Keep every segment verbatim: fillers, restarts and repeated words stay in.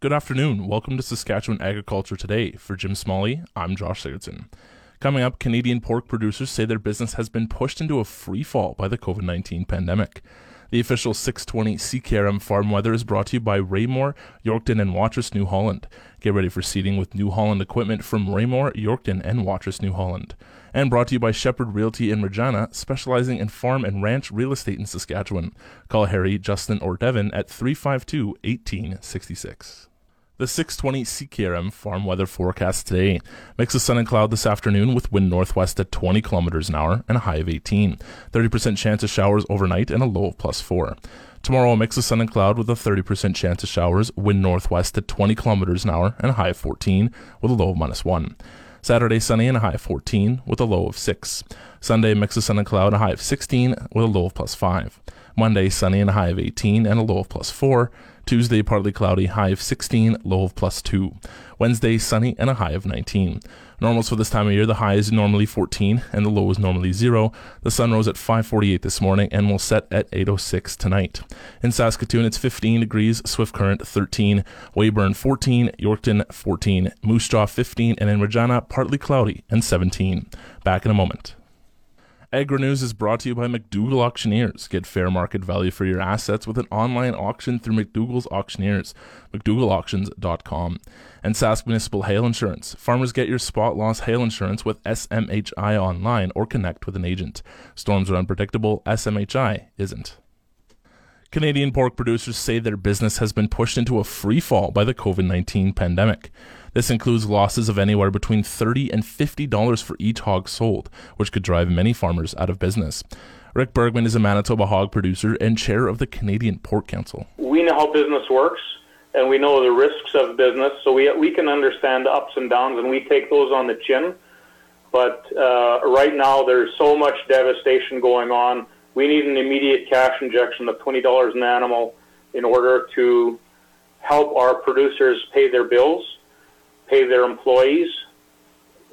Good afternoon. Welcome to Saskatchewan Agriculture Today. For Jim Smalley, I'm Josh Sigurdson. Coming up, Canadian pork producers say their business has been pushed into a free fall by the covid nineteen pandemic. The official six twenty C K R M farm weather is brought to you by Raymore, Yorkton, and Watrous, New Holland. Get ready for seeding with New Holland equipment from Raymore, Yorkton, and Watrous, New Holland. And brought to you by Shepherd Realty in Regina, specializing in farm and ranch real estate in Saskatchewan. Call Harry, Justin, or Devin at three five two, one eight six six. The six twenty C K R M farm weather forecast today. Mix of sun and cloud this afternoon with wind northwest at twenty kilometers an hour and a high of eighteen. thirty percent chance of showers overnight and a low of plus four. Tomorrow, a mix of sun and cloud with a thirty percent chance of showers, wind northwest at twenty kilometers an hour and a high of fourteen with a low of minus one. Saturday, sunny and a high of fourteen with a low of six. Sunday, mix of sun and cloud, a high of sixteen with a low of plus five. Monday, sunny and a high of eighteen and a low of plus four. Tuesday, partly cloudy, high of sixteen, low of plus two. Wednesday, sunny and a high of nineteen. Normals for this time of year, the high is normally fourteen and the low is normally zero. The sun rose at five forty-eight this morning and will set at eight oh six tonight. In Saskatoon, it's fifteen degrees, Swift Current thirteen, Weyburn fourteen, Yorkton fourteen, Moose Jaw fifteen, and in Regina, partly cloudy and seventeen. Back in a moment. AgriNews is brought to you by mcdougall Auctioneers. Get fair market value for your assets with an online auction through McDougall's Auctioneers, mcdougall auctions dot com. And Sask Municipal Hail Insurance. Farmers get your spot loss hail insurance with S M H I online or connect with an agent. Storms are unpredictable, S M H I isn't. Canadian pork producers say their business has been pushed into a free fall by the covid nineteen pandemic. This includes losses of anywhere between thirty dollars and fifty dollars for each hog sold, which could drive many farmers out of business. Rick Bergman is a Manitoba hog producer and chair of the Canadian Pork Council. We know how business works, and we know the risks of business, so we we can understand the ups and downs, and we take those on the chin. But uh, right now, there's so much devastation going on. We need an immediate cash injection of twenty dollars an animal in order to help our producers pay their bills, pay their employees,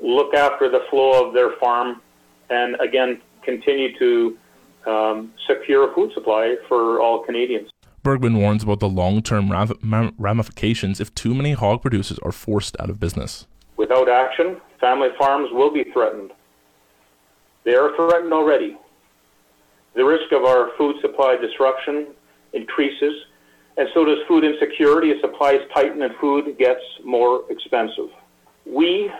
look after the flow of their farm, and again, continue to um, secure food supply for all Canadians. Bergman warns about the long-term ramifications if too many hog producers are forced out of business. Without action, family farms will be threatened. They are threatened already. The risk of our food supply disruption increases, and so does food insecurity as supplies tighten and food gets more expensive. We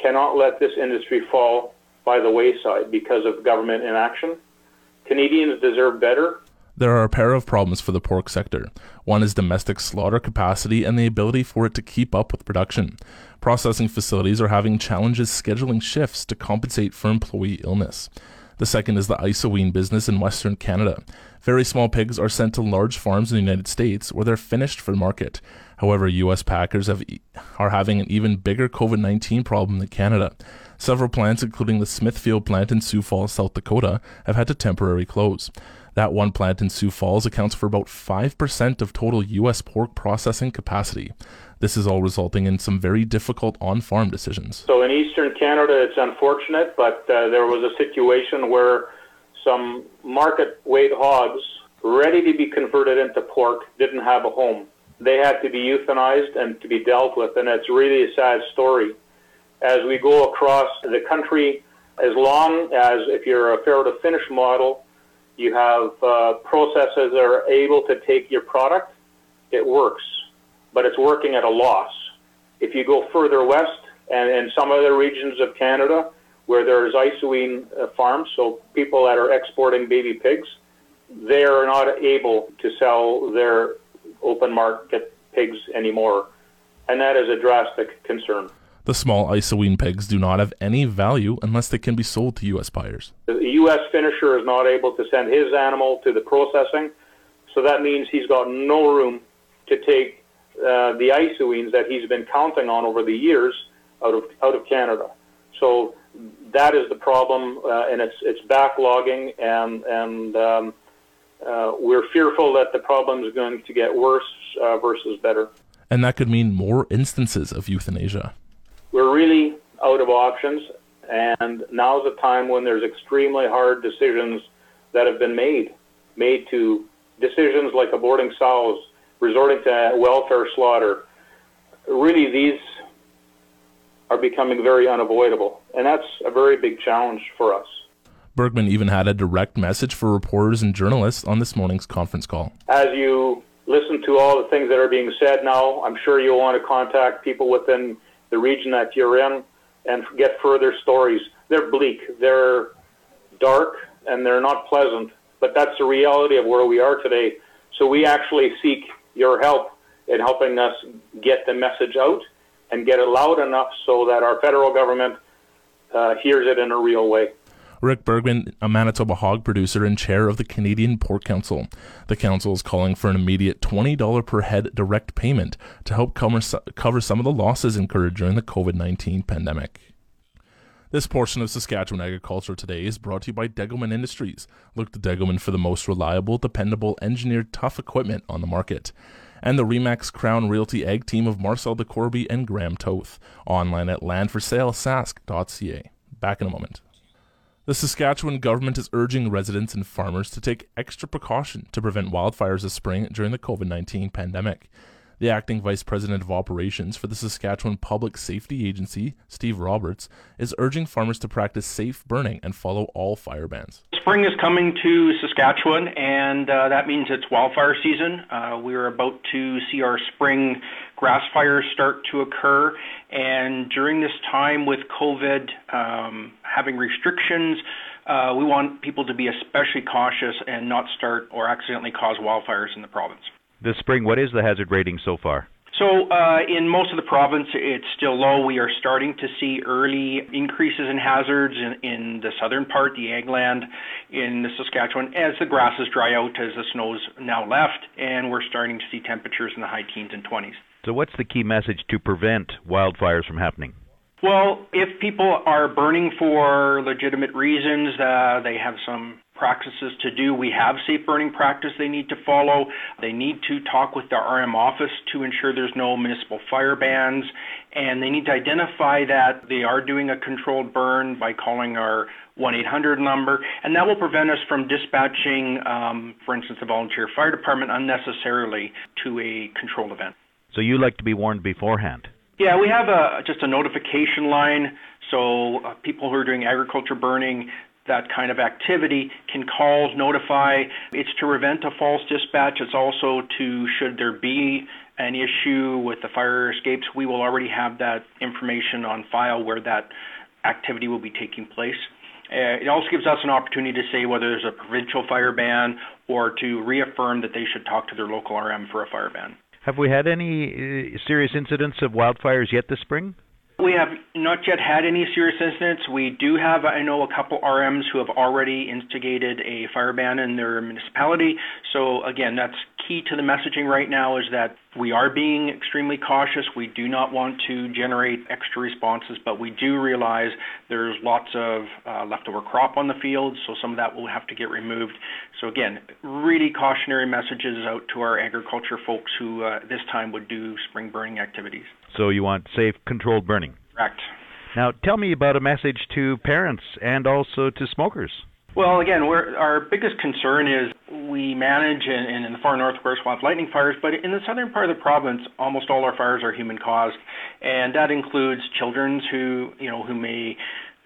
cannot let this industry fall by the wayside because of government inaction. Canadians deserve better. There are a pair of problems for the pork sector. One is domestic slaughter capacity and the ability for it to keep up with production. Processing facilities are having challenges scheduling shifts to compensate for employee illness. The second is the isoween business in Western Canada. Very small pigs are sent to large farms in the United States where they're finished for market. However, U S packers have e- are having an even bigger covid nineteen problem than Canada. Several plants, including the Smithfield plant in Sioux Falls, South Dakota, have had to temporarily close. That one plant in Sioux Falls accounts for about five percent of total U S pork processing capacity. This is all resulting in some very difficult on-farm decisions. So in eastern Canada, it's unfortunate, but uh, there was a situation where some market-weight hogs ready to be converted into pork didn't have a home. They had to be euthanized and to be dealt with, and it's really a sad story. As we go across the country, as long as if you're a fair-to-finish model, you have uh, processes that are able to take your product, it works, but it's working at a loss. If you go further west and in some other regions of Canada where there's isoween uh, farms, so people that are exporting baby pigs, they are not able to sell their open market pigs anymore, and that is a drastic concern. The small isoween pigs do not have any value unless they can be sold to U S buyers. The U S finisher is not able to send his animal to the processing, so that means he's got no room to take uh, the I S U-ines that he's been counting on over the years out of out of Canada. So that is the problem, uh, and it's it's backlogging, and and um, uh, we're fearful that the problem is going to get worse uh, versus better. And that could mean more instances of euthanasia. We're really out of options, and now's the time when there's extremely hard decisions that have been made, made to decisions like aborting sows, resorting to welfare slaughter. Really, these are becoming very unavoidable, and that's a very big challenge for us. Bergman even had a direct message for reporters and journalists on this morning's conference call. As you listen to all the things that are being said now, I'm sure you'll want to contact people within the region that you're in and get further stories. They're bleak, they're dark, and they're not pleasant, but that's the reality of where we are today. So we actually seek your help in helping us get the message out and get it loud enough so that our federal government uh, hears it in a real way. Rick Bergman, a Manitoba hog producer and chair of the Canadian Pork Council. The council is calling for an immediate twenty dollars per head direct payment to help cover some of the losses incurred during the covid nineteen pandemic. This portion of Saskatchewan Agriculture Today is brought to you by Degelman Industries. Look to Degelman for the most reliable, dependable, engineered, tough equipment on the market. And the Remax Crown Realty Ag Team of Marcel de Corby and Graham Toth. Online at land for sale sask dot c a. Back in a moment. The Saskatchewan government is urging residents and farmers to take extra precaution to prevent wildfires this spring during the covid nineteen pandemic. The acting vice president of operations for the Saskatchewan Public Safety Agency, Steve Roberts, is urging farmers to practice safe burning and follow all fire bans. Spring is coming to Saskatchewan, and uh, that means it's wildfire season. Uh, we're about to see our spring grass fires start to occur, and during this time with COVID um, having restrictions, uh, we want people to be especially cautious and not start or accidentally cause wildfires in the province. This spring, what is the hazard rating so far? So uh, in most of the province, it's still low. We are starting to see early increases in hazards in, in the southern part, the Agland, in the Saskatchewan, as the grasses dry out, as the snow's now left, and we're starting to see temperatures in the high teens and twenties. So what's the key message to prevent wildfires from happening? Well, if people are burning for legitimate reasons, uh, they have some practices to do. We have safe burning practice they need to follow. They need to talk with the R M office to ensure there's no municipal fire bans, and they need to identify that they are doing a controlled burn by calling our one eight hundred number, and that will prevent us from dispatching, um, for instance, the volunteer fire department unnecessarily to a controlled event. So you like to be warned beforehand? Yeah, we have a, just a notification line, so uh, people who are doing agriculture burning, that kind of activity, can call, notify. It's to prevent a false dispatch. It's also to, should there be an issue with the fire escapes, we will already have that information on file where that activity will be taking place. Uh, it also gives us an opportunity to say whether there's a provincial fire ban or to reaffirm that they should talk to their local R M for a fire ban. Have we had any uh, serious incidents of wildfires yet this spring? We have not yet had any serious incidents. We do have, I know, a couple R Ms who have already instigated a fire ban in their municipality. So again, that's key to the messaging right now, is that we are being extremely cautious. We do not want to generate extra responses, but we do realize there's lots of uh, leftover crop on the field, so some of that will have to get removed. So again, really cautionary messages out to our agriculture folks who uh, this time would do spring burning activities. So you want safe, controlled burning? Correct. Now tell me about a message to parents and also to smokers. Well, again, we're, our biggest concern is we manage, and, and in the far north, of course, we'll have lightning fires, but in the southern part of the province, almost all our fires are human-caused, and that includes children who, you know, who may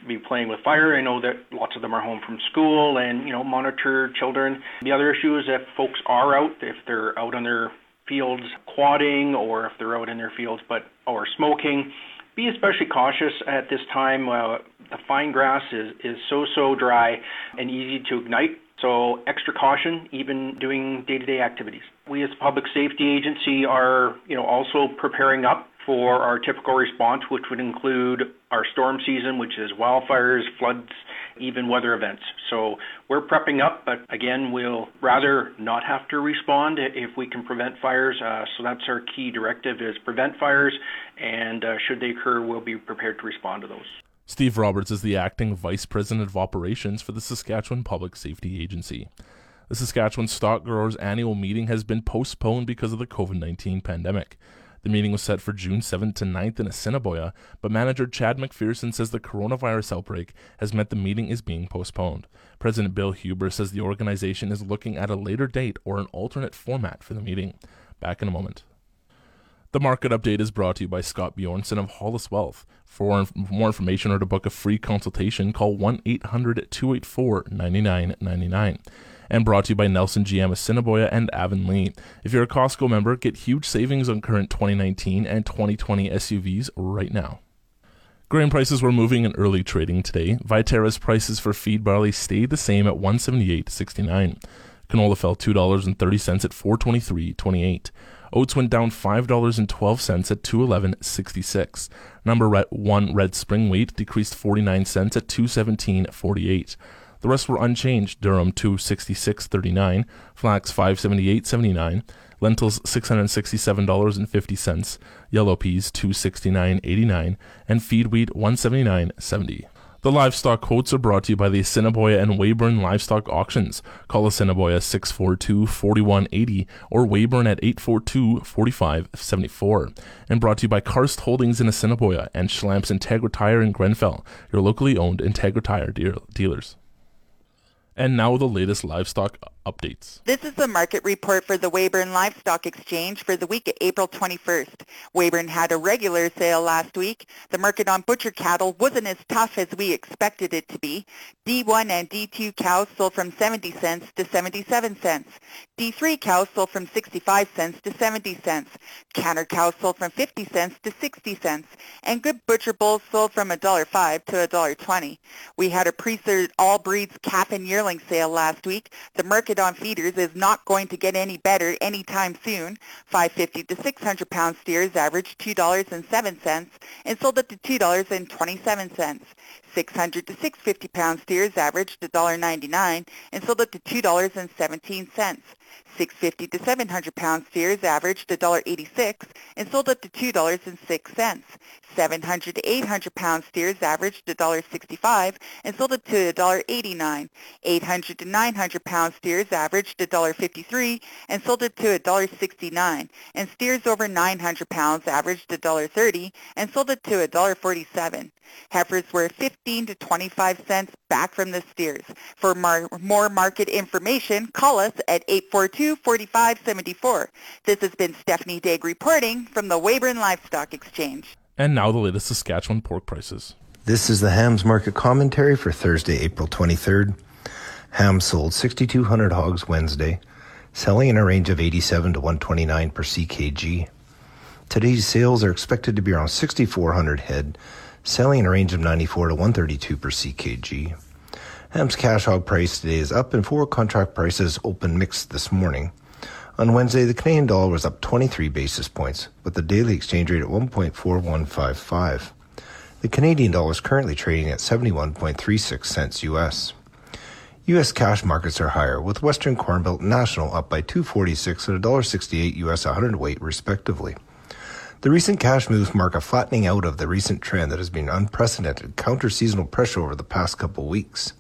be playing with fire. I know that lots of them are home from school, and, you know, monitor children. The other issue is if folks are out, if they're out on their fields quadding, or if they're out in their fields but or smoking, be especially cautious at this time. Uh, the fine grass is, is so, so dry and easy to ignite, so extra caution even doing day-to-day activities. We as a public safety agency are, you know, also preparing up for our typical response, which would include our storm season, which is wildfires, floods, even weather events. So we're prepping up, but again, we'll rather not have to respond if we can prevent fires. Uh, so that's our key directive, is prevent fires, and uh, should they occur, we'll be prepared to respond to those. Steve Roberts is the Acting Vice President of Operations for the Saskatchewan Public Safety Agency. The Saskatchewan Stock Growers annual meeting has been postponed because of the covid nineteen pandemic. The meeting was set for June seventh to ninth in Assiniboia, but manager Chad McPherson says the coronavirus outbreak has meant the meeting is being postponed. President Bill Huber says the organization is looking at a later date or an alternate format for the meeting. Back in a moment. The Market Update is brought to you by Scott Bjornson of Hollis Wealth. For more information or to book a free consultation, call one eight hundred two eight four nine nine nine nine. And brought to you by Nelson G M Assiniboia and Avonlea. If you're a Costco member, get huge savings on current twenty nineteen and twenty twenty S U Vs right now. Grain prices were moving in early trading today. Viterra's prices for feed barley stayed the same at one seventy-eight sixty-nine. Canola fell two dollars and thirty cents at four twenty-three twenty-eight. Oats went down five dollars and twelve cents at two eleven sixty-six. Number one red spring wheat decreased forty-nine cents at two seventeen forty-eight. The rest were unchanged. Durum two sixty-six thirty-nine, flax five seventy-eight seventy-nine, lentils six sixty-seven fifty, yellow peas two sixty-nine eighty-nine, and feed wheat one seventy-nine seventy. The livestock quotes are brought to you by the Assiniboia and Weyburn Livestock Auctions. Call Assiniboia six four two, four one eight zero or Weyburn at eight four two, four five seven four. And brought to you by Karst Holdings in Assiniboia and Schlamps Integra Tire in Grenfell, your locally owned Integra Tire de- dealers. And now the latest livestock updates. This is the market report for the Weyburn Livestock Exchange for the week of April twenty-first. Weyburn had a regular sale last week. The market on butcher cattle wasn't as tough as we expected it to be. D one and D two cows sold from seventy cents to seventy-seven cents. D three cows sold from sixty-five cents to seventy cents. Canner cows sold from fifty cents to sixty cents. And good butcher bulls sold from one dollar and five cents to one dollar and twenty cents. We had a pre-certified all breeds calf and yearling sale last week. The market on feeders is not going to get any better anytime soon. five fifty to six hundred pound steers averaged two dollars and seven cents and sold up to two dollars and twenty-seven cents. six hundred to six fifty pound steers averaged one dollar and ninety-nine cents and sold up to two dollars and seventeen cents. six fifty to seven hundred pound steers averaged one dollar and eighty-six cents and sold up to two dollars and six cents. seven hundred to eight hundred pound steers averaged one dollar and sixty-five cents and sold up to one dollar and eighty-nine cents. eight hundred to nine hundred pound steers averaged one dollar and fifty-three cents and sold up to one dollar and sixty-nine cents. And steers over nine hundred pounds averaged one dollar and thirty cents and sold up to one dollar and forty-seven cents. Heifers were fifteen to twenty-five cents back from the steers. For mar- more market information, call us at eight four two, four five seven four. This has been Stephanie Daig reporting from the Weyburn Livestock Exchange. And now the latest Saskatchewan pork prices. This is the hams market commentary for Thursday, April twenty-third. Hams sold sixty-two hundred hogs Wednesday, selling in a range of eighty-seven to one twenty-nine per C K G. Today's sales are expected to be around sixty-four hundred head, selling in a range of ninety-four to one thirty-two per C K G. Hams cash hog price today is up, and forward contract prices open mixed this morning. On Wednesday, the Canadian dollar was up twenty-three basis points, with the daily exchange rate at one point four one five five. The Canadian dollar is currently trading at seventy-one point three six cents U S. U S cash markets are higher, with Western Corn Belt National up by two forty-six and one dollar and sixty-eight cents U S hundredweight, respectively. The recent cash moves mark a flattening out of the recent trend that has been unprecedented counter-seasonal pressure over the past couple weeks.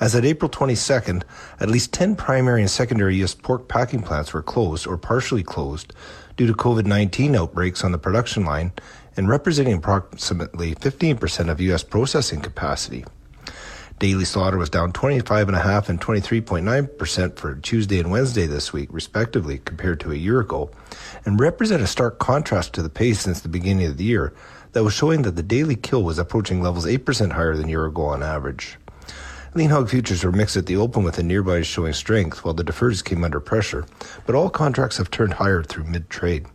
As at April twenty-second, at least ten primary and secondary U S pork packing plants were closed or partially closed due to covid nineteen outbreaks on the production line and representing approximately fifteen percent of U S processing capacity. Daily slaughter was down twenty-five point five percent and twenty-three point nine percent for Tuesday and Wednesday this week, respectively, compared to a year ago, and represent a stark contrast to the pace since the beginning of the year that was showing that the daily kill was approaching levels eight percent higher than a year ago on average. Lean hog futures were mixed at the open, with the nearbys showing strength while the deferreds came under pressure, but all contracts have turned higher through mid-trade.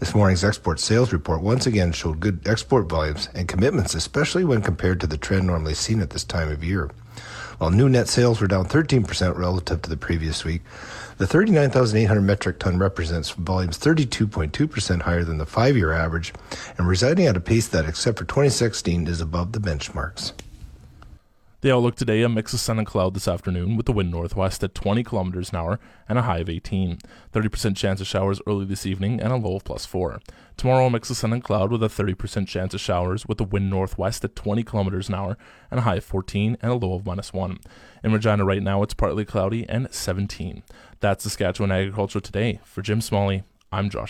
This morning's export sales report once again showed good export volumes and commitments, especially when compared to the trend normally seen at this time of year. While new net sales were down thirteen percent relative to the previous week, the thirty-nine thousand eight hundred metric ton represents volumes thirty-two point two percent higher than the five-year average and residing at a pace that, except for twenty sixteen, is above the benchmarks. The outlook today, a mix of sun and cloud this afternoon with the wind northwest at twenty kilometers an hour and a high of eighteen. thirty percent chance of showers early this evening and a low of plus four. Tomorrow, a mix of sun and cloud with a thirty percent chance of showers with the wind northwest at twenty kilometers an hour and a high of fourteen and a low of minus one. In Regina right now, it's partly cloudy and seventeen. That's Saskatchewan Agriculture Today. For Jim Smalley, I'm Josh.